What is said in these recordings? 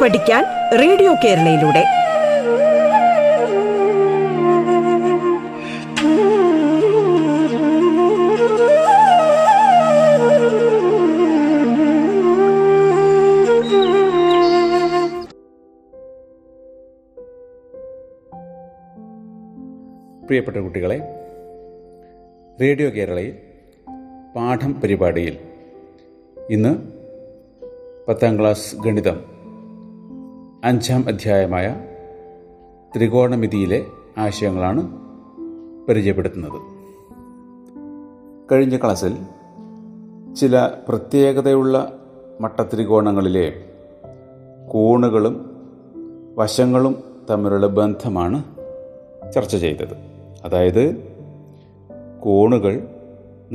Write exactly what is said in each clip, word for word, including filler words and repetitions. പാട്ട് പഠിക്കാൻ റേഡിയോ കേരളയിലൂടെ. പ്രിയപ്പെട്ട കുട്ടികളെ, റേഡിയോ കേരളയിൽ പാഠം പരിപാടിയിൽ ഇന്ന് പത്താം ക്ലാസ് ഗണിതം അഞ്ചാം അധ്യായമായ ത്രികോണമിതിയിലെ ആശയങ്ങളാണ് പരിചയപ്പെടുത്തുന്നത്. കഴിഞ്ഞ ക്ലാസ്സിൽ ചില പ്രത്യേകതയുള്ള മട്ടത്രികോണങ്ങളിലെ കോണുകളും വശങ്ങളും തമ്മിലുള്ള ബന്ധമാണ് ചർച്ച ചെയ്തത്. അതായത്, കോണുകൾ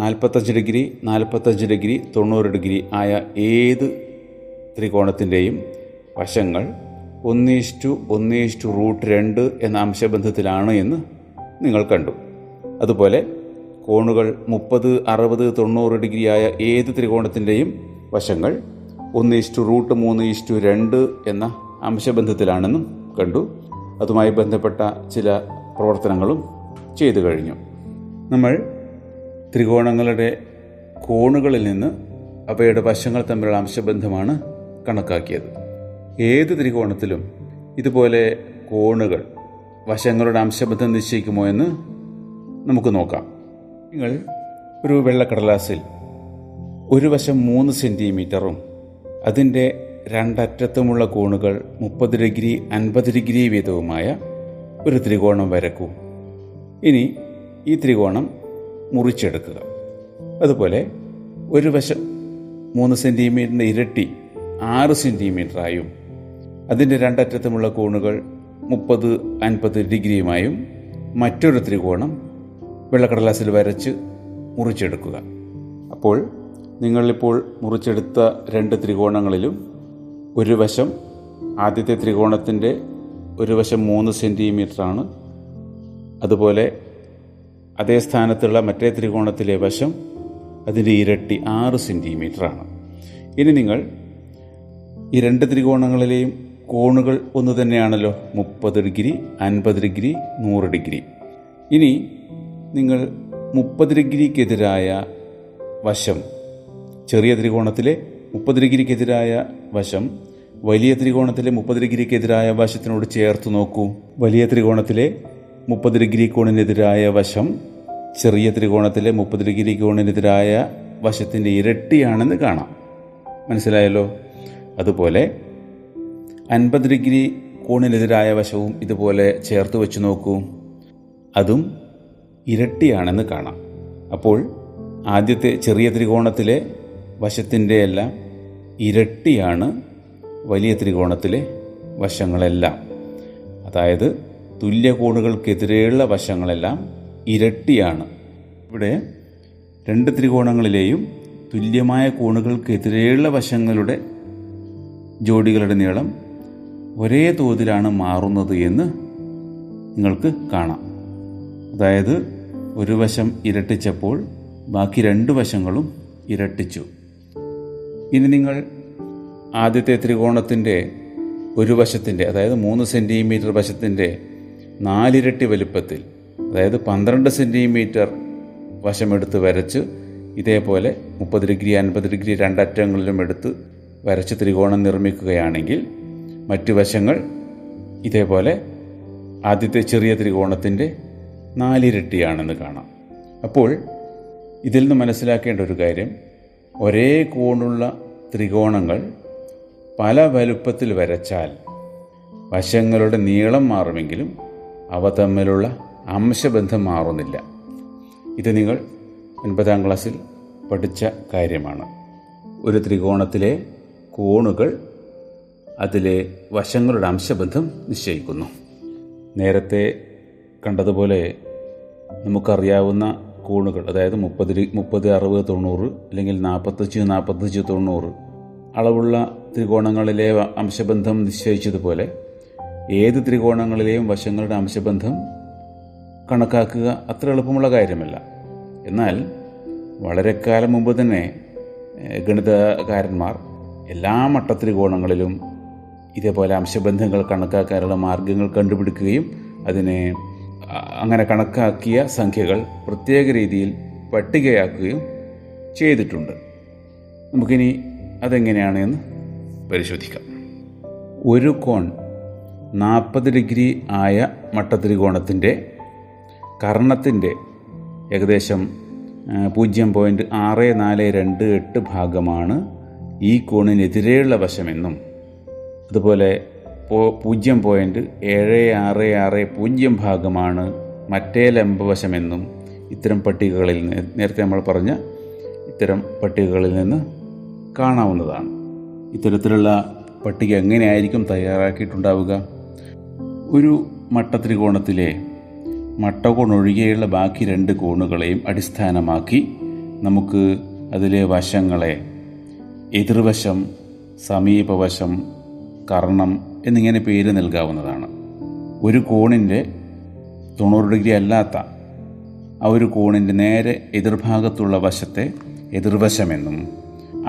നാൽപ്പത്തഞ്ച് ഡിഗ്രി നാൽപ്പത്തഞ്ച് ഡിഗ്രി തൊണ്ണൂറ് ഡിഗ്രി ആയ ഏത് ത്രികോണത്തിൻ്റെയും വശങ്ങൾ ഒന്നീസ്റ്റു ഒന്നീസ്റ്റു റൂട്ട് രണ്ട് എന്ന അംശബന്ധത്തിലാണ് എന്ന് നിങ്ങൾ കണ്ടു. അതുപോലെ കോണുകൾ മുപ്പത് അറുപത് തൊണ്ണൂറ് ഡിഗ്രി ആയ ഏത് ത്രികോണത്തിൻ്റെയും വശങ്ങൾ ഒന്നീസ്റ്റു റൂട്ട് മൂന്ന് ഈസ്റ്റു രണ്ട് എന്ന അംശബന്ധത്തിലാണെന്നും കണ്ടു. അതുമായി ബന്ധപ്പെട്ട ചില പ്രവർത്തനങ്ങളും ചെയ്തു കഴിഞ്ഞു. നമ്മൾ ത്രികോണങ്ങളുടെ കോണുകളിൽ നിന്ന് അവയുടെ വശങ്ങൾ തമ്മിലുള്ള അംശബന്ധമാണ് കണക്കാക്കിയത്. ഏത് ത്രികോണത്തിലും ഇതുപോലെ കോണുകൾ വശങ്ങളുടെ അംശബന്ധം നിശ്ചയിക്കുമോ എന്ന് നമുക്ക് നോക്കാം. നിങ്ങൾ ഒരു വെള്ളക്കടലാസിൽ ഒരു വശം മൂന്ന് സെൻറ്റിമീറ്ററും അതിൻ്റെ രണ്ടറ്റത്തുമുള്ള കോണുകൾ മുപ്പത് ഡിഗ്രി അൻപത് ഡിഗ്രി വീതവുമായ ഒരു ത്രികോണം വരക്കൂ. ഇനി ഈ ത്രികോണം മുറിച്ചെടുക്കുക. അതുപോലെ ഒരു വശം മൂന്ന് സെൻറ്റിമീറ്ററിൻ്റെ ഇരട്ടി ആറ് സെൻറ്റിമീറ്ററായും അതിൻ്റെ രണ്ടറ്റത്തുമുള്ള കോണുകൾ മുപ്പത് അൻപത് ഡിഗ്രിയുമായും മറ്റൊരു ത്രികോണം വെള്ളക്കടലാസിൽ വരച്ച് മുറിച്ചെടുക്കുക. അപ്പോൾ നിങ്ങളിപ്പോൾ മുറിച്ചെടുത്ത രണ്ട് ത്രികോണങ്ങളിലും ഒരു വശം ആദ്യത്തെ ത്രികോണത്തിൻ്റെ ഒരു വശം മൂന്ന് സെൻറ്റിമീറ്ററാണ്. അതുപോലെ അതേ സ്ഥാനത്തുള്ള മറ്റേ ത്രികോണത്തിലെ വശം അതിൻ്റെ ഇരട്ടി ആറ് സെൻറ്റിമീറ്ററാണ്. ഇനി നിങ്ങൾ ഈ രണ്ട് ത്രികോണങ്ങളിലെയും കോണുകൾ ഒന്ന് തന്നെയാണല്ലോ, മുപ്പത് ഡിഗ്രി അൻപത് ഡിഗ്രി നൂറ് ഡിഗ്രി. ഇനി നിങ്ങൾ മുപ്പത് ഡിഗ്രിക്കെതിരായ വശം, ചെറിയ ത്രികോണത്തിലെ മുപ്പത് ഡിഗ്രിക്കെതിരായ വശം വലിയ ത്രികോണത്തിലെ മുപ്പത് ഡിഗ്രിക്കെതിരായ വശത്തിനോട് ചേർത്ത് നോക്കൂ. വലിയ ത്രികോണത്തിലെ മുപ്പത് ഡിഗ്രി കോണിനെതിരായ വശം ചെറിയ ത്രികോണത്തിലെ മുപ്പത് ഡിഗ്രി കോണിനെതിരായ വശത്തിൻ്റെ ഇരട്ടിയാണെന്ന് കാണാം. മനസ്സിലായല്ലോ? അതുപോലെ അൻപത് ഡിഗ്രി കോണിനെതിരായ വശവും ഇതുപോലെ ചേർത്ത് വെച്ച് നോക്കൂ. അതും ഇരട്ടിയാണെന്ന് കാണാം. അപ്പോൾ ആദ്യത്തെ ചെറിയ ത്രികോണത്തിലെ വശത്തിൻ്റെ എല്ലാം ഇരട്ടിയാണ് വലിയ ത്രികോണത്തിലെ വശങ്ങളെല്ലാം. അതായത് തുല്യ കോണുകൾക്കെതിരെയുള്ള വശങ്ങളെല്ലാം ഇരട്ടിയാണ്. ഇവിടെ രണ്ട് ത്രികോണങ്ങളിലെയും തുല്യമായ കോണുകൾക്കെതിരെയുള്ള വശങ്ങളുടെ ജോഡികളുടെ നീളം ഒരേ തോതിലാണ് മാറുന്നത് എന്ന് നിങ്ങൾക്ക് കാണാം. അതായത്, ഒരു വശം ഇരട്ടിച്ചപ്പോൾ ബാക്കി രണ്ട് വശങ്ങളും ഇരട്ടിച്ചു. ഇനി നിങ്ങൾ ആദ്യത്തെ ത്രികോണത്തിൻ്റെ ഒരു വശത്തിൻ്റെ, അതായത് മൂന്ന് സെൻറ്റിമീറ്റർ വശത്തിൻ്റെ നാലിരട്ടി വലുപ്പത്തിൽ, അതായത് പന്ത്രണ്ട് സെൻറ്റിമീറ്റർ വശമെടുത്ത് വരച്ച് ഇതേപോലെ മുപ്പത് ഡിഗ്രി അൻപത് ഡിഗ്രി രണ്ടറ്റങ്ങളിലും എടുത്ത് വരച്ച് ത്രികോണം നിർമ്മിക്കുകയാണെങ്കിൽ മറ്റു വശങ്ങൾ ഇതേപോലെ ആദ്യത്തെ ചെറിയ ത്രികോണത്തിൻ്റെ നാലിരട്ടിയാണെന്ന് കാണാം. അപ്പോൾ ഇതിൽ നിന്ന് മനസ്സിലാക്കേണ്ട ഒരു കാര്യം, ഒരേ കോണുള്ള ത്രികോണങ്ങൾ പല വലുപ്പത്തിൽ വരച്ചാൽ വശങ്ങളുടെ നീളം മാറുമെങ്കിലും അവ തമ്മിലുള്ള അംശബന്ധം മാറുന്നില്ല. ഇത് നിങ്ങൾ ഒൻപതാം ക്ലാസ്സിൽ പഠിച്ച കാര്യമാണ്. ഒരു ത്രികോണത്തിലെ കോണുകൾ അതിലെ വശങ്ങളുടെ അംശബന്ധം നിശ്ചയിക്കുന്നു. നേരത്തെ കണ്ടതുപോലെ നമുക്കറിയാവുന്ന കോണുകൾ, അതായത് മുപ്പത് മുപ്പത് അറുപത് തൊണ്ണൂറ് അല്ലെങ്കിൽ നാൽപ്പത്തഞ്ച് നാൽപ്പത്തഞ്ച് തൊണ്ണൂറ് അളവുള്ള ത്രികോണങ്ങളിലെ അംശബന്ധം നിശ്ചയിച്ചതുപോലെ ഏത് ത്രികോണങ്ങളിലെയും വശങ്ങളുടെ അംശബന്ധം കണക്കാക്കുക അത്ര എളുപ്പമുള്ള കാര്യമല്ല. എന്നാൽ വളരെ കാലം മുമ്പ് തന്നെ ഗണിതകാരന്മാർ എല്ലാ മട്ടത്രികോണങ്ങളിലും ഇതേപോലെ അംശബന്ധങ്ങൾ കണക്കാക്കാനുള്ള മാർഗങ്ങൾ കണ്ടുപിടിക്കുകയും അതിനെ അങ്ങനെ കണക്കാക്കിയ സംഖ്യകൾ പ്രത്യേക രീതിയിൽ പട്ടികയാക്കുകയും ചെയ്തിട്ടുണ്ട്. നമുക്കിനി അതെങ്ങനെയാണ് എന്ന് പരിശോധിക്കാം. ഒരു കോൺ നാൽപ്പത് ഡിഗ്രി ആയ മട്ടത്രികോണത്തിൻ്റെ കർണത്തിൻ്റെ ഏകദേശം പൂജ്യം പോയിൻറ്റ് ആറ് നാല് രണ്ട് എട്ട് ഭാഗമാണ് ഈ കോണിനെതിരെയുള്ള വശമെന്നും അതുപോലെ പൂജ്യം പോയിൻറ്റ് ഏഴ് ആറ് ആറ് പൂജ്യം ഭാഗമാണ് മറ്റേ ലംബവശമെന്നും ഇത്തരം പട്ടികകളിൽ നിന്ന് നേരത്തെ നമ്മൾ പറഞ്ഞ ഇത്തരം പട്ടികകളിൽ നിന്ന് കാണാവുന്നതാണ്. ഇത്തരത്തിലുള്ള പട്ടിക എങ്ങനെയായിരിക്കും തയ്യാറാക്കിയിട്ടുണ്ടാവുക? ഒരു മട്ടത്രികോണത്തിലെ മട്ടകോണൊഴികെയുള്ള ബാക്കി രണ്ട് കോണുകളെയും അടിസ്ഥാനമാക്കി നമുക്ക് അതിലെ വശങ്ങളെ എതിർവശം, സമീപവശം, കർണം എന്നിങ്ങനെ പേര് നൽകാവുന്നതാണ്. ഒരു കോണിൻ്റെ തൊണ്ണൂറ് ഡിഗ്രി അല്ലാത്ത ആ ഒരു കോണിൻ്റെ നേരെ എതിർഭാഗത്തുള്ള വശത്തെ എതിർവശമെന്നും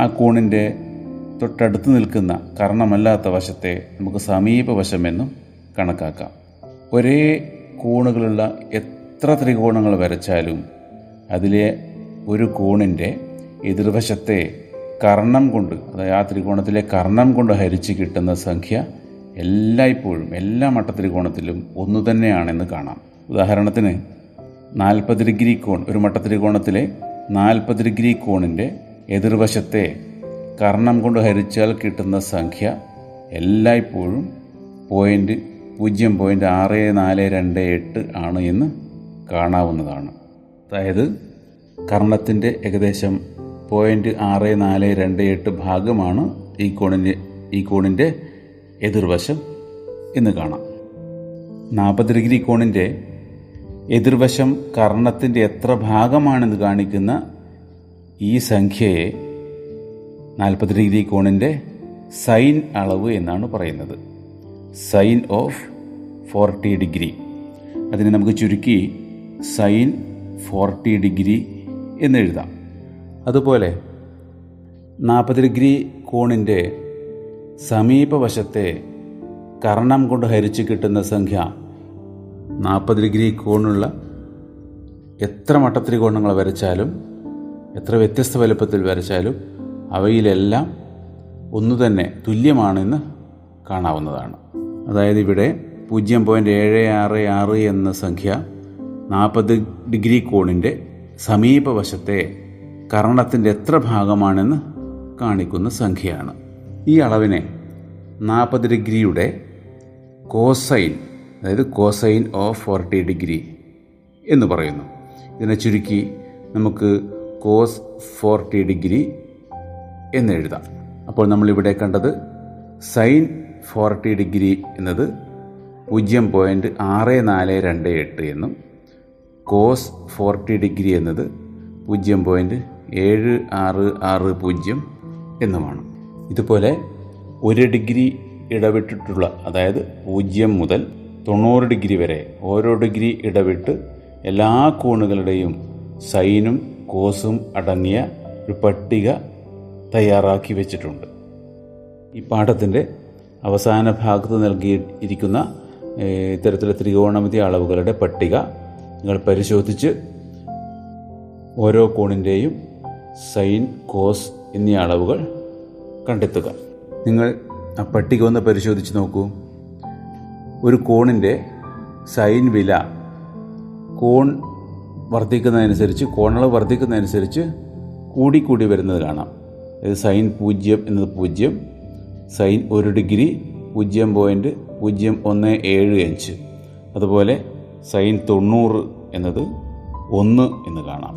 ആ കോണിൻ്റെ തൊട്ടടുത്ത് നിൽക്കുന്ന കർണമല്ലാത്ത വശത്തെ നമുക്ക് സമീപവശമെന്നും കണക്കാക്കാം. ഒരേ കോണുകളുള്ള എത്ര ത്രികോണങ്ങൾ വരച്ചാലും അതിലെ ഒരു കോണിൻ്റെ എതിർവശത്തെ കർണം കൊണ്ട്, അതായത് ആ ത്രികോണത്തിലെ കർണം കൊണ്ട് ഹരിച്ച് കിട്ടുന്ന സംഖ്യ എല്ലായ്പ്പോഴും എല്ലാ മട്ടത്രികോണത്തിലും ഒന്നു തന്നെയാണെന്ന് കാണാം. ഉദാഹരണത്തിന് നാൽപ്പത് ഡിഗ്രി കോൺ, ഒരു മട്ടത്രികോണത്തിലെ നാൽപ്പത് ഡിഗ്രി കോണിൻ്റെ എതിർവശത്തെ കർണം കൊണ്ട് ഹരിച്ചാൽ കിട്ടുന്ന സംഖ്യ എല്ലായ്പ്പോഴും പോയിൻറ്റ് പൂജ്യം പോയിൻറ്റ് ആറ് നാല് രണ്ട് എട്ട് ആണ് എന്ന് കാണാവുന്നതാണ്. അതായത് കർണത്തിൻ്റെ ഏകദേശം പോയിൻറ്റ് ആറ് നാല് രണ്ട് എട്ട് ഭാഗമാണ് ഈ കോണിൻ്റെ ഈ കോണിൻ്റെ എതിർവശം എന്ന് കാണാം. നാൽപ്പത് ഡിഗ്രി കോണിൻ്റെ എതിർവശം കർണത്തിൻ്റെ എത്ര ഭാഗമാണെന്ന് കാണിക്കുന്ന ഈ സംഖ്യയെ നാൽപ്പത് ഡിഗ്രി കോണിൻ്റെ സൈൻ അളവ് എന്നാണ് പറയുന്നത്. സൈൻ ഓഫ് ഫോർട്ടി ഡിഗ്രി, അതിനെ നമുക്ക് ചുരുക്കി സൈൻ ഫോർട്ടി ഡിഗ്രി എന്നെഴുതാം. അതുപോലെ നാൽപ്പത് ഡിഗ്രി കോണിൻ്റെ സമീപവശത്തെ കർണം കൊണ്ട് ഹരിച്ച് കിട്ടുന്ന സംഖ്യ നാൽപ്പത് ഡിഗ്രി കോണുള്ള എത്ര മട്ടത്രികോണങ്ങൾ വരച്ചാലും, എത്ര വ്യത്യസ്ത വലുപ്പത്തിൽ വരച്ചാലും അവയിലെല്ലാം ഒന്നു തന്നെ, തുല്യമാണെന്ന് കാണാവുന്നതാണ്. അതായത് ഇവിടെ പൂജ്യം പോയിൻറ്റ് ഏഴ് ആറ് ആറ് എന്ന സംഖ്യ നാൽപ്പത് ഡിഗ്രി കോണിൻ്റെ സമീപവശത്തെ കർണത്തിൻ്റെ എത്ര ഭാഗമാണെന്ന് കാണിക്കുന്ന സംഖ്യയാണ്. ഈ അളവിനെ നാൽപ്പത് ഡിഗ്രിയുടെ കോസൈൻ, അതായത് കോസൈൻ ഓഫ് ഫോർട്ടി ഡിഗ്രി എന്ന് പറയുന്നു. ഇതിനെ ചുരുക്കി നമുക്ക് കോസ് ഫോർട്ടി ഡിഗ്രി എന്നെഴുതാം. അപ്പോൾ നമ്മളിവിടെ കണ്ടത് സൈൻ ഫോർട്ടി ഡിഗ്രി എന്നത് പൂജ്യം പോയിൻറ്റ് ആറ് നാല് രണ്ട് എട്ട് എന്നും കോസ് ഫോർട്ടി ഡിഗ്രി എന്നത് പൂജ്യം പോയിൻറ്റ് ഏഴ് ആറ് ആറ് പൂജ്യം എന്നുമാണ്. ഇതുപോലെ ഒരു ഡിഗ്രി ഇടവിട്ടിട്ടുള്ള, അതായത് പൂജ്യം മുതൽ തൊണ്ണൂറ് ഡിഗ്രി വരെ ഓരോ ഡിഗ്രി ഇടവിട്ട് എല്ലാ കോണുകളുടെയും സൈനും കോസും അടങ്ങിയ ഒരു പട്ടിക തയ്യാറാക്കി വെച്ചിട്ടുണ്ട്. ഈ പാഠത്തിൻ്റെ അവസാന ഭാഗത്ത് നൽകിയിരിക്കുന്ന ഇത്തരത്തിലെ ത്രികോണമിതി അളവുകളുടെ പട്ടിക നിങ്ങൾ പരിശോധിച്ച് ഓരോ കോണിൻ്റെയും സൈൻ, കോസ് എന്നീ അളവുകൾ കണ്ടെത്തുക. നിങ്ങൾ ആ പട്ടിക ഒന്ന് പരിശോധിച്ച് നോക്കൂ. ഒരു കോണിൻ്റെ സൈൻ വില കോൺ വർദ്ധിക്കുന്നതനുസരിച്ച്, കോണളവ് വർദ്ധിക്കുന്നതനുസരിച്ച് കൂടിക്കൂടി വരുന്നത് കാണാം. അതായത് സൈൻ പൂജ്യം എന്നത് പൂജ്യം, സൈൻ ഒരു ഡിഗ്രി പൂജ്യം പോയിൻറ്റ് പൂജ്യം ഒന്ന് ഏഴ് ഇഞ്ച്, അതുപോലെ സൈൻ തൊണ്ണൂറ് എന്നത് ഒന്ന് എന്ന് കാണാം.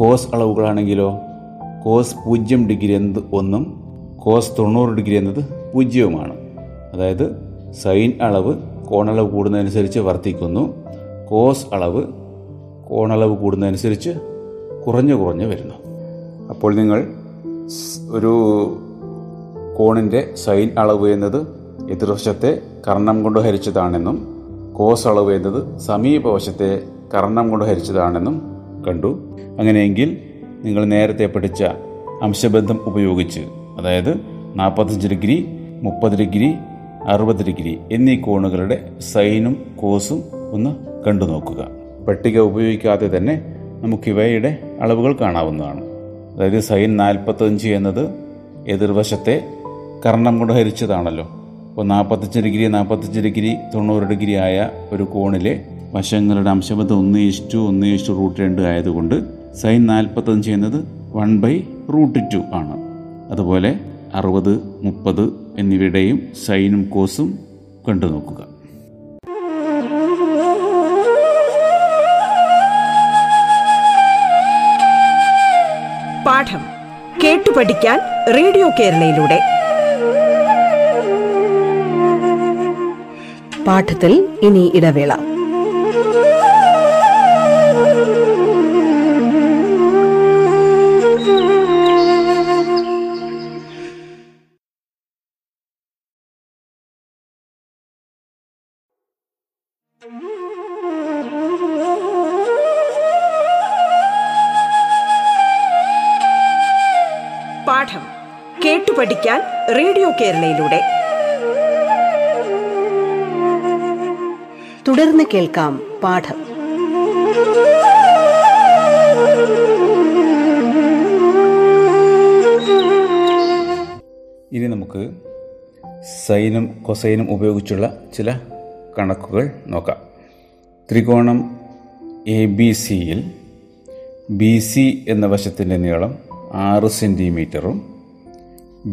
കോസ് അളവുകളാണെങ്കിലോ കോസ് പൂജ്യം ഡിഗ്രി എന്നത് ഒന്നും കോസ് തൊണ്ണൂറ് ഡിഗ്രി എന്നത് പൂജ്യവുമാണ്. അതായത് സൈൻ അളവ് കോണളവ് കൂടുന്നതനുസരിച്ച് വർദ്ധിക്കുന്നു, കോസ് അളവ് കോണളവ് കൂടുന്നതനുസരിച്ച് കുറഞ്ഞു കുറഞ്ഞു വരുന്നു. അപ്പോൾ നിങ്ങൾ ഒരു കോണിൻ്റെ സൈൻ അളവ് എന്നത് എതിർവശത്തെ കർണം കൊണ്ട് ഹരിച്ചതാണെന്നും കോസ് അളവ് എന്നത് സമീപവശത്തെ കർണം കൊണ്ട് ഹരിച്ചതാണെന്നും കണ്ടു. അങ്ങനെയെങ്കിൽ നിങ്ങൾ നേരത്തെ പഠിച്ച അംശബന്ധം ഉപയോഗിച്ച്, അതായത് നാൽപ്പത്തഞ്ച് ഡിഗ്രി മുപ്പത് ഡിഗ്രി അറുപത് ഡിഗ്രി എന്നീ കോണുകളുടെ സൈനും കോസും ഒന്ന് കണ്ടു നോക്കുക. പട്ടിക ഉപയോഗിക്കാതെ തന്നെ നമുക്കിവയുടെ അളവുകൾ കാണാവുന്നതാണ്. അതായത് സൈൻ നാൽപ്പത്തഞ്ച് എന്നത് എതിർവശത്തെ കർണം കൊണ്ട് ഹരിച്ചതാണല്ലോ. അപ്പോൾ നാൽപ്പത്തഞ്ച് ഡിഗ്രി നാൽപ്പത്തഞ്ച് ഡിഗ്രി തൊണ്ണൂറ് ഡിഗ്രി ആയ ഒരു കോണിലെ വശങ്ങളുടെ അംശബന്ധ ഒന്ന് ഇഷ്ടു ഒന്ന് ഇഷ്ടു റൂട്ട് രണ്ട് ആയതുകൊണ്ട് സൈൻ നാൽപ്പത്തഞ്ച് എന്നത് വൺ ബൈ റൂട്ട് ടു ആണ്. അതുപോലെ അറുപത് മുപ്പത് എന്നിവയുടെയും സൈനും കോസും കണ്ടു നോക്കുക. പാഠം കേട്ടു പഠിക്കാൻ റേഡിയോ കേരളയിലൂടെ പാഠത്തിൽ ഇനി ഇടവേള. പാഠം കേട്ടു പഠിക്കാൻ റേഡിയോ കേരളയിലൂടെ തുടർന്ന് കേൾക്കാം. പാഠം ഇനി നമുക്ക് സൈനും കൊസൈനും ഉപയോഗിച്ചുള്ള ചില കണക്കുകൾ നോക്കാം. ത്രികോണം എ ബി സിയിൽ ബി സി എന്ന വശത്തിൻ്റെ നീളം ആറ് സെൻറ്റിമീറ്ററും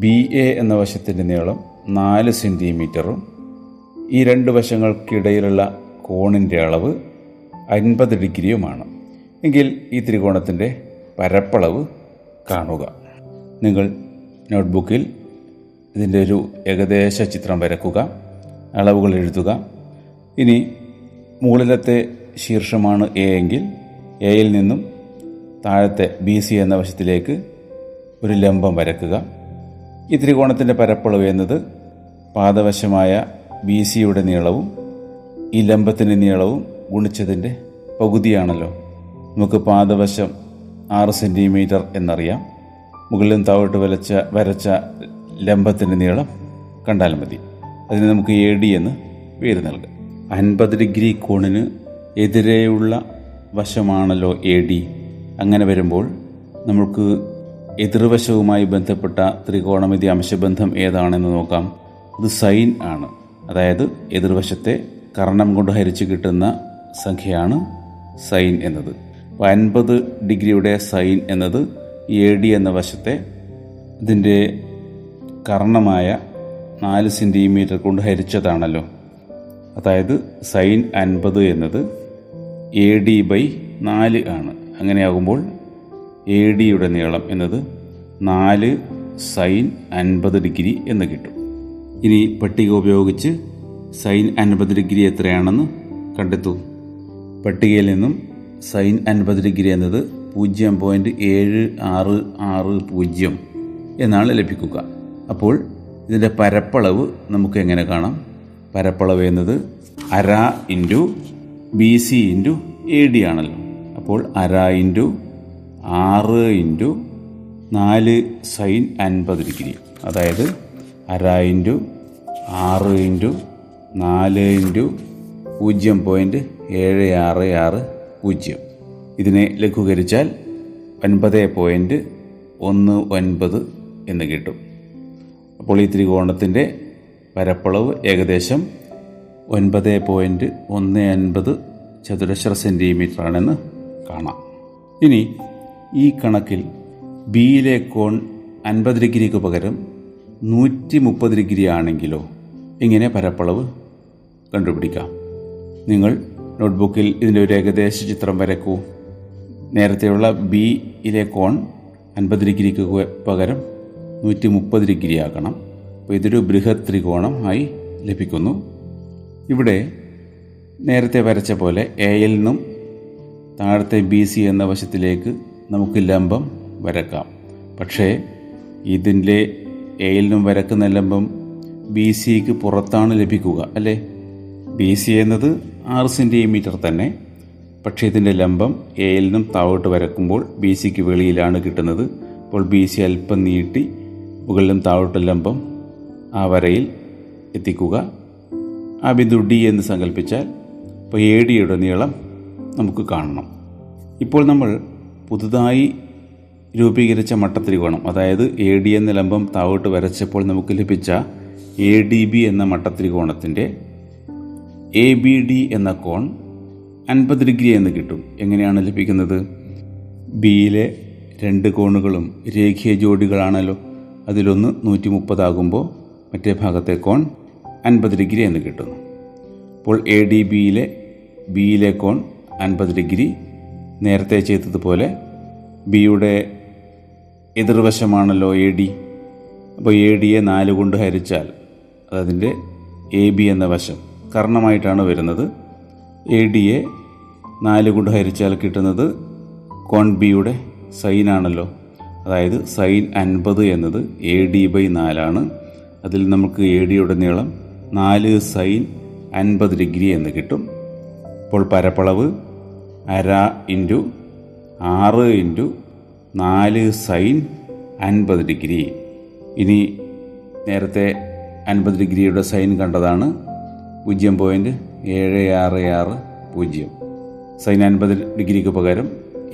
ബി എ എന്ന വശത്തിൻ്റെ നീളം നാല് സെൻറ്റിമീറ്ററും ഈ രണ്ട് വശങ്ങൾക്കിടയിലുള്ള കോണിൻ്റെ അളവ് അൻപത് ഡിഗ്രിയുമാണ് എങ്കിൽ ഈ ത്രികോണത്തിൻ്റെ പരപ്പളവ് കാണുക. നിങ്ങൾ നോട്ട്ബുക്കിൽ ഇതിൻ്റെ ഒരു ഏകദേശ ചിത്രം വരക്കുക, അളവുകൾ എഴുതുക. ഇനി മുകളിലത്തെ ശീർഷമാണ് എ എങ്കിൽ എയിൽ നിന്നും താഴത്തെ ബി സി എന്ന വശത്തിലേക്ക് ഒരു ലംബം വരക്കുക. ഈ ത്രികോണത്തിൻ്റെ പരപ്പളവ് എന്നത് പാദവശമായ ബി സിയുടെ നീളവും ഈ ലംബത്തിൻ്റെ നീളവും ഗുണിച്ചതിൻ്റെ പകുതിയാണല്ലോ. നമുക്ക് പാദവശം ആറ് സെൻറ്റിമീറ്റർ എന്നറിയാം. മുകളിലും താഴോട്ട് വരച്ച വരച്ച ലംബത്തിൻ്റെ നീളം കണ്ടാൽ മതി. അതിന് നമുക്ക് എ ഡി എന്ന് പേര് നൽകാം. അൻപത് ഡിഗ്രി കോണിന് എതിരെയുള്ള വശമാണല്ലോ എ ഡി. അങ്ങനെ വരുമ്പോൾ നമുക്ക് എതിർവശവുമായി ബന്ധപ്പെട്ട ത്രികോണമിതി അംശബന്ധം ഏതാണെന്ന് നോക്കാം. ഇത് സൈൻ ആണ്. അതായത് എതിർവശത്തെ കർണം കൊണ്ട് ഹരിച്ച് കിട്ടുന്ന സംഖ്യയാണ് സൈൻ എന്നത്. അപ്പോൾ അൻപത് ഡിഗ്രിയുടെ സൈൻ എന്നത് എ ഡി എന്ന വശത്തെ ഇതിൻ്റെ കർണമായ നാല് സെൻറ്റിമീറ്റർ കൊണ്ട് ഹരിച്ചതാണല്ലോ. അതായത് സൈൻ അൻപത് എന്നത് എ ഡി ബൈ നാല് ആണ്. അങ്ങനെയാകുമ്പോൾ എ ഡിയുടെ നീളം എന്നത് നാല് സൈൻ അൻപത് ഡിഗ്രി എന്ന് കിട്ടും. ഇനി പട്ടിക ഉപയോഗിച്ച് സൈൻ അൻപത് ഡിഗ്രി എത്രയാണെന്ന് കണ്ടെത്തൂ. പട്ടികയിൽ നിന്നും സൈൻ അൻപത് ഡിഗ്രി എന്നത് പൂജ്യം പോയിൻറ്റ് ഏഴ് ആറ് ആറ് പൂജ്യം എന്നാണ് ലഭിക്കുക. അപ്പോൾ ഇതിൻ്റെ പരപ്പളവ് നമുക്ക് എങ്ങനെ കാണാം? പരപ്പളവ് എന്നത് അര into B C into A D ആണല്ലോ. അപ്പോൾ അര ഇൻറ്റു ആറ് ഇൻറ്റു നാല് സൈൻ അൻപത് ഡിഗ്രി. അതായത് അര ഇൻറ്റു ആറ് ഇൻറ്റു നാല് ഇൻറ്റു പൂജ്യം പോയിൻറ്റ് ഏഴ് ആറ് ആറ് പൂജ്യം. ഇതിനെ ലഘൂകരിച്ചാൽ ഒൻപത് പോയിൻറ്റ് ഒന്ന് ഒൻപത് എന്ന് കിട്ടും. അപ്പോൾ ഈ ത്രികോണത്തിൻ്റെ പരപ്പളവ് ഏകദേശം ഒൻപത് പോയിൻറ്റ് ഒന്ന് ഒൻപത് ചതുരശ്ര സെൻറ്റിമീറ്ററാണെന്ന് കാണാം. ഇനി ഈ കണക്കിൽ ബിയിലെ കോൺ അൻപത് ഡിഗ്രിക്ക് പകരം നൂറ്റി മുപ്പത് ഡിഗ്രി ആണെങ്കിലോ? ഇങ്ങനെ പരപ്പളവ് കണ്ടുപിടിക്കാം. നിങ്ങൾ നോട്ട്ബുക്കിൽ ഇതിൻ്റെ ഒരു ഏകദേശ ചിത്രം വരക്കൂ. നേരത്തെയുള്ള ബിയിലെ കോൺ അൻപത് ഡിഗ്രിക്ക് പകരം നൂറ്റി മുപ്പത് ഡിഗ്രി ആക്കണം. അപ്പോൾ ഇതൊരു ബൃഹത് ത്രികോണം ആയി ലഭിക്കുന്നു. ഇവിടെ നേരത്തെ വരച്ച പോലെ എയിൽ നിന്നും താഴത്തെ ബി സി എന്ന വശത്തിലേക്ക് നമുക്ക് ലംബം വരക്കാം. പക്ഷേ ഇതിൻ്റെ എയിൽ നിന്നും വരക്കുന്ന ലംബം ബി സിക്ക് പുറത്താണ് ലഭിക്കുക അല്ലേ? ബി സി എന്നത് ആറ് സെൻറ്റിമീറ്റർ തന്നെ. പക്ഷേ ഇതിൻ്റെ ലംബം എയിൽ നിന്നും താഴോട്ട് വരക്കുമ്പോൾ ബി സിക്ക് വെളിയിലാണ് കിട്ടുന്നത്. അപ്പോൾ ബി സി അല്പം നീട്ടി മുകളിലും താഴോട്ട് ലംബം ആ വരയിൽ എത്തിക്കുക. ആ ബിന്ദു ഡി എന്ന് സങ്കല്പിച്ചാൽ ഇപ്പോൾ എ ഡിയുടെ നീളം നമുക്ക് കാണണം. ഇപ്പോൾ നമ്മൾ പുതുതായി രൂപീകരിച്ച മട്ടത്രികോണം, അതായത് എ ഡി എന്ന ലംബം താവോട്ട് വരച്ചപ്പോൾ നമുക്ക് ലഭിച്ച എ ഡി ബി എന്ന മട്ടത്രികോണത്തിൻ്റെ എ ബി ഡി എന്ന കോൺ അൻപത് ഡിഗ്രി എന്ന് കിട്ടും. എങ്ങനെയാണ് ലഭിക്കുന്നത്? ബിയിലെ രണ്ട് കോണുകളും രേഖീയ ജോഡികളാണല്ലോ. അതിലൊന്ന് നൂറ്റി മുപ്പതാകുമ്പോൾ മറ്റേ ഭാഗത്തെ കോൺ അൻപത് ഡിഗ്രി എന്ന് കിട്ടുന്നു. അപ്പോൾ എ ഡി ബിയിലെ ബിയിലെ കോൺ അൻപത് ഡിഗ്രി. നേരത്തെ ചെയ്തതുപോലെ ബിയുടെ എതിർവശമാണല്ലോ എ ഡി. അപ്പോൾ എ ഡിയെ നാല് കൊണ്ട് ഹരിച്ചാൽ അതതിൻ്റെ എ ബി എന്ന വശം കർണമായിട്ടാണ് വരുന്നത്. എ ഡിയെ നാല് കൊണ്ട് ഹരിച്ചാൽ കിട്ടുന്നത് കോൺ ബിയുടെ സൈനാണല്ലോ. അതായത് സൈൻ അൻപത് എന്നത് എ ഡി ബൈ നാലാണ്. അതിൽ നമുക്ക് എ ഡിയുടെ നീളം നാല് സൈൻ അൻപത് ഡിഗ്രി എന്ന് കിട്ടും. അപ്പോൾ പരപ്പളവ് അര ഇൻറ്റു ആറ് ഇൻറ്റു നാല് സൈൻ അൻപത് ഡിഗ്രി. ഇനി നേരത്തെ അൻപത് ഡിഗ്രിയുടെ സൈൻ കണ്ടതാണ് പൂജ്യം പോയിൻറ്റ് ഏഴ് ആറ് ആറ് പൂജ്യം. സൈൻ അൻപത് ഡിഗ്രിക്ക് പകരം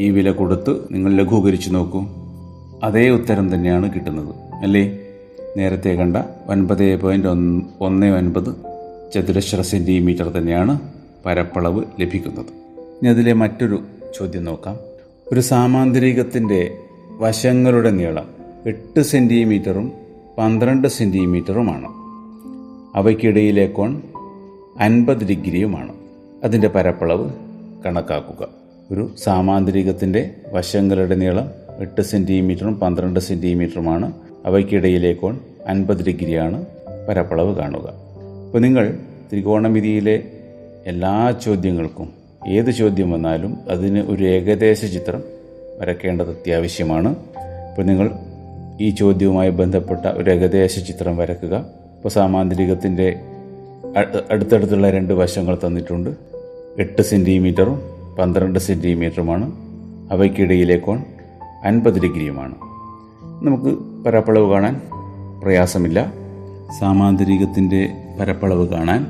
ഈ വില കൊടുത്ത് നിങ്ങൾ ലഘൂകരിച്ച് നോക്കൂ. അതേ ഉത്തരം തന്നെയാണ് കിട്ടുന്നത് അല്ലേ? നേരത്തെ കണ്ട ഒൻപത് പോയിൻറ്റ് ഒന്ന് ഒന്ന് ഒൻപത് ചതുരശ്ര സെൻറ്റിമീറ്റർ തന്നെയാണ് പരപ്പളവ് ലഭിക്കുന്നത്. ഇനി അതിലെ മറ്റൊരു ചോദ്യം നോക്കാം. ഒരു സാമാന്തരികത്തിൻ്റെ വശങ്ങളുടെ നീളം എട്ട് സെൻറ്റിമീറ്ററും പന്ത്രണ്ട് സെൻറ്റിമീറ്ററുമാണ്. അവയ്ക്കിടയിലെ കോൺ അൻപത് ഡിഗ്രിയുമാണ്. അതിൻ്റെ പരപ്പളവ് കണക്കാക്കുക. ഒരു സാമാന്തരികത്തിൻ്റെ വശങ്ങളുടെ നീളം എട്ട് സെൻറ്റിമീറ്ററും പന്ത്രണ്ട് സെൻറ്റിമീറ്ററുമാണ്. അവയ്ക്കിടയിലെ കോൺ അൻപത് ഡിഗ്രിയാണ്. പരപ്പളവ് കാണുക. അപ്പോൾ നിങ്ങൾ ത്രികോണമിതിയിലെ എല്ലാ ചോദ്യങ്ങൾക്കും ഏത് ചോദ്യം വന്നാലും അതിന് ഒരു ഏകദേശ ചിത്രം വരക്കേണ്ടത് അത്യാവശ്യമാണ്. അപ്പോൾ നിങ്ങൾ ഈ ചോദ്യവുമായി ബന്ധപ്പെട്ട ഒരു ഏകദേശ ചിത്രം വരക്കുക. ഇപ്പോൾ സാമാന്തരികത്തിൻ്റെ അടുത്തടുത്തുള്ള രണ്ട് വശങ്ങൾ തന്നിട്ടുണ്ട്. എട്ട് സെൻറ്റിമീറ്ററും പന്ത്രണ്ട് സെൻറ്റിമീറ്ററുമാണ്. അവയ്ക്കിടയിലെ കോൺ അൻപത് ഡിഗ്രിയുമാണ്. നമുക്ക് പരപ്പളവ് കാണാൻ പ്രയാസമില്ല. സാമാന്തരികത്തിൻ്റെ പരപ്പളവ് കാണാൻ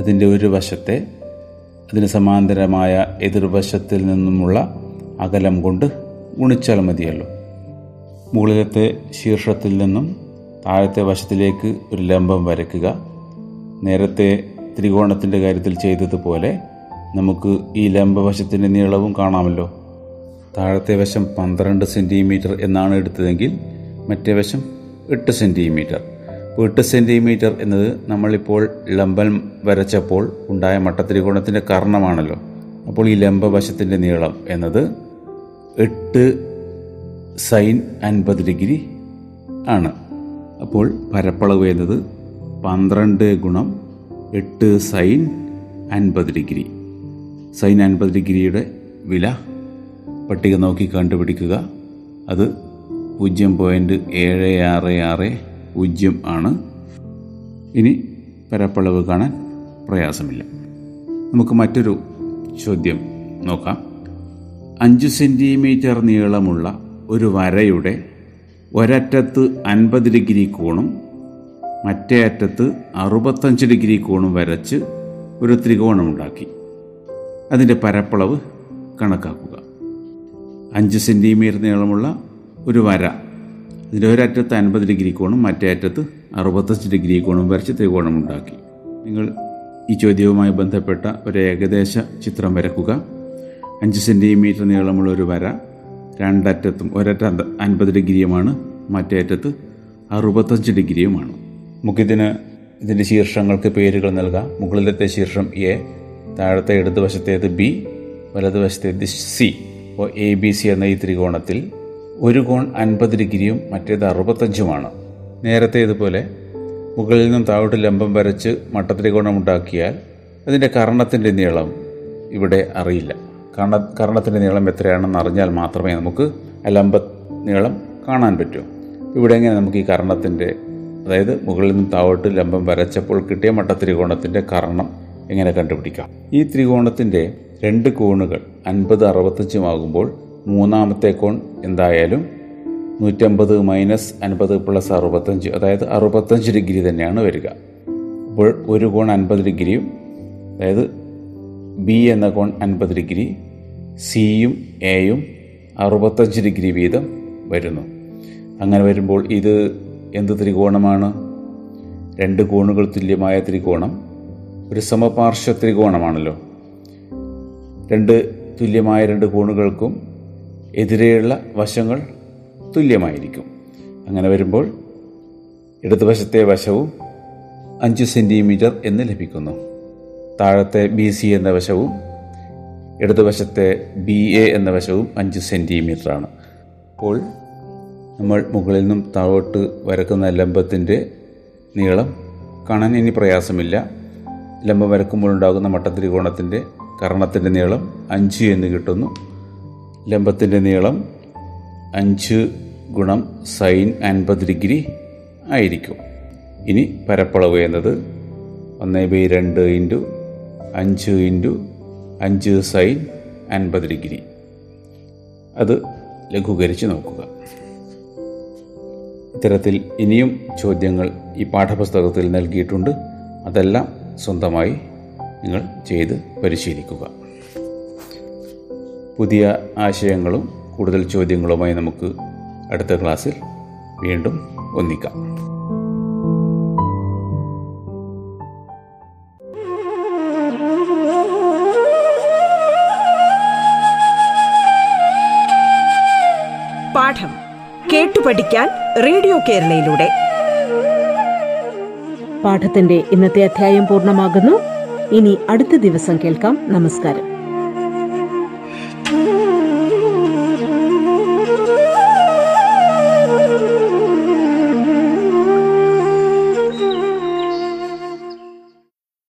അതിൻ്റെ ഒരു വശത്തെ അതിന് സമാന്തരമായ എതിർവശത്തിൽ നിന്നുമുള്ള അകലം കൊണ്ട് ഗുണിച്ചാൽ മതിയല്ലോ. മുകളിലത്തെ ശീർഷത്തിൽ നിന്നും താഴത്തെ വശത്തിലേക്ക് ഒരു ലംബം വരയ്ക്കുക. നേരത്തെ ത്രികോണത്തിൻ്റെ കാര്യത്തിൽ ചെയ്തതുപോലെ നമുക്ക് ഈ ലംബവശത്തിൻ്റെ നീളവും കാണാമല്ലോ. താഴത്തെ വശം പന്ത്രണ്ട് സെൻറ്റിമീറ്റർ എന്നാണ് എടുത്തതെങ്കിൽ മറ്റേ വശം എട്ട് സെൻറ്റിമീറ്റർ. അപ്പോൾ എട്ട് സെൻറ്റിമീറ്റർ എന്നത് നമ്മളിപ്പോൾ ലംബം വരച്ചപ്പോൾ ഉണ്ടായ മട്ടത്രികോണത്തിൻ്റെ കർണമാണല്ലോ. അപ്പോൾ ഈ ലംബവശത്തിൻ്റെ നീളം എന്നത് എട്ട് സൈൻ അൻപത് ഡിഗ്രി ആണ്. അപ്പോൾ പരപ്പളവ് എന്നത് പന്ത്രണ്ട് ഗുണം എട്ട് സൈൻ അൻപത് ഡിഗ്രി. സൈൻ അൻപത് ഡിഗ്രിയുടെ വില പട്ടിക നോക്കി കണ്ടുപിടിക്കുക. അത് പൂജ്യം പോയിൻറ്റ് ഏഴ് ആറ് ആറ് പൂജ്യം ആണ്. ഇനി പരപ്പളവ് കാണാൻ പ്രയാസമില്ല. നമുക്ക് മറ്റൊരു ചോദ്യം നോക്കാം. അഞ്ച് സെൻറ്റിമീറ്റർ നീളമുള്ള ഒരു വരയുടെ ഒരറ്റത്ത് അൻപത് ഡിഗ്രി കോണും മറ്റേ അറ്റത്ത് അറുപത്തഞ്ച് ഡിഗ്രി കോണും വരച്ച് ഒരു ത്രികോണമുണ്ടാക്കി. അതിൻ്റെ പരപ്പളവ് കണക്കാക്കുക. അഞ്ച് സെൻറ്റിമീറ്റർ നീളമുള്ള ഒരു വര, അതിൻ്റെ ഒരറ്റത്ത് അൻപത് ഡിഗ്രി കോണും മറ്റേ അറ്റത്ത് അറുപത്തഞ്ച് ഡിഗ്രി കോണും വരച്ച് ത്രികോണമുണ്ടാക്കി. നിങ്ങൾ ഈ ചോദ്യവുമായി ബന്ധപ്പെട്ട ഒരു ഏകദേശ ചിത്രം വരക്കുക. അഞ്ച് സെൻറ്റിമീറ്റർ നീളമുള്ള ഒരു വര, രണ്ടറ്റത്തും ഒരറ്റത്ത് അൻപത് ഡിഗ്രിയുമാണ്, മറ്റേ അറ്റത്ത് അറുപത്തഞ്ച് ഡിഗ്രിയുമാണ്. നമുക്കിതിന് ഇതിൻ്റെ ശീർഷങ്ങൾക്ക് പേരുകൾ നൽകാം. മുകളിലത്തെ ശീർഷം എ, താഴത്തെ ഇടതുവശത്തേത് ബി, വലതുവശത്തേത് സി. അപ്പോൾ എ ബി സി എന്ന ഈ ത്രികോണത്തിൽ ഒരു കോൺ അൻപത് ഡിഗ്രിയും മറ്റേത് അറുപത്തഞ്ചുമാണ്. നേരത്തെ ഇതുപോലെ മുകളിൽ നിന്നും താഴോട്ട് ലംബം വരച്ച് മട്ടത്രികോണം ഉണ്ടാക്കിയാൽ അതിൻ്റെ കർണത്തിൻ്റെ നീളം ഇവിടെ അറിയില്ല. കർണ കർണത്തിൻ്റെ നീളം എത്രയാണെന്ന് അറിഞ്ഞാൽ മാത്രമേ നമുക്ക് ആ ലംബ നീളം കാണാൻ പറ്റൂ. ഇവിടെ എങ്ങനെ നമുക്ക് ഈ കർണത്തിൻ്റെ, അതായത് മുകളിൽ നിന്നും താഴോട്ട് ലംബം വരച്ചപ്പോൾ കിട്ടിയ മട്ടത്രികോണത്തിൻ്റെ കർണം എങ്ങനെ കണ്ടുപിടിക്കാം? ഈ ത്രികോണത്തിൻ്റെ രണ്ട് കോണുകൾ അൻപത് അറുപത്തഞ്ചുമാകുമ്പോൾ മൂന്നാമത്തെ കോൺ എന്തായാലും നൂറ്റമ്പത് മൈനസ് അൻപത് പ്ലസ് അറുപത്തഞ്ച്, അതായത് അറുപത്തഞ്ച് ഡിഗ്രി തന്നെയാണ് വരിക. അപ്പോൾ ഒരു കോൺ അൻപത് ഡിഗ്രിയും, അതായത് ബി എന്ന കോൺ അൻപത് ഡിഗ്രി, സിയും എയും അറുപത്തഞ്ച് ഡിഗ്രി വീതം വരുന്നു. അങ്ങനെ വരുമ്പോൾ ഇത് എന്ത് ത്രികോണമാണ്? രണ്ട് കോണുകൾ തുല്യമായ ത്രികോണം, ഒരു സമപാർശ്വ ത്രികോണമാണല്ലോ. രണ്ട് തുല്യമായ രണ്ട് കോണുകൾക്കും എതിരെയുള്ള വശങ്ങൾ തുല്യമായിരിക്കും. അങ്ങനെ വരുമ്പോൾ ഇടതുവശത്തെ വശവും അഞ്ച് സെൻറ്റിമീറ്റർ എന്ന് ലഭിക്കുന്നു. താഴത്തെ ബി സി എന്ന വശവും ഇടതുവശത്തെ ബി എ എന്ന വശവും അഞ്ച് സെൻറ്റിമീറ്ററാണ്. അപ്പോൾ നമ്മൾ മുകളിൽ നിന്നും താഴോട്ട് വരക്കുന്ന ലംബത്തിൻ്റെ നീളം കാണാൻ ഇനി പ്രയാസമില്ല. ലംബം വരക്കുമ്പോഴുണ്ടാകുന്ന മട്ടത്രികോണത്തിൻ്റെ കർണത്തിൻ്റെ നീളം അഞ്ച് എന്ന് കിട്ടുന്നു. ലംബത്തിൻ്റെ നീളം അഞ്ച് ഗുണം സൈൻ അൻപത് ഡിഗ്രി ആയിരിക്കും. ഇനി പരപ്പളവ് എന്നത് ഒന്ന് ബൈ രണ്ട് ഇൻറ്റു അഞ്ച് ഇൻറ്റു അഞ്ച് സൈൻ അൻപത് ഡിഗ്രി. അത് ലഘൂകരിച്ച് നോക്കുക. ഇത്തരത്തിൽ ഇനിയും ചോദ്യങ്ങൾ ഈ പാഠപുസ്തകത്തിൽ നൽകിയിട്ടുണ്ട്. അതെല്ലാം സ്വന്തമായി നിങ്ങൾ ചെയ്ത് പരിശീലിക്കുക. പുതിയ ആശയങ്ങളും കൂടുതൽ ചോദ്യങ്ങളുമായി നമുക്ക് അടുത്ത ക്ലാസ്സിൽ വീണ്ടും ഒന്നിക്കാം. പാഠം കേട്ടു പഠിക്കാൻ റേഡിയോ കേരളയിലൂടെ പാഠത്തിന്റെ ഇന്നത്തെ അധ്യായം പൂർണ്ണമാകുന്നു. ഇനി അടുത്ത ദിവസം കേൾക്കാം. നമസ്കാരം.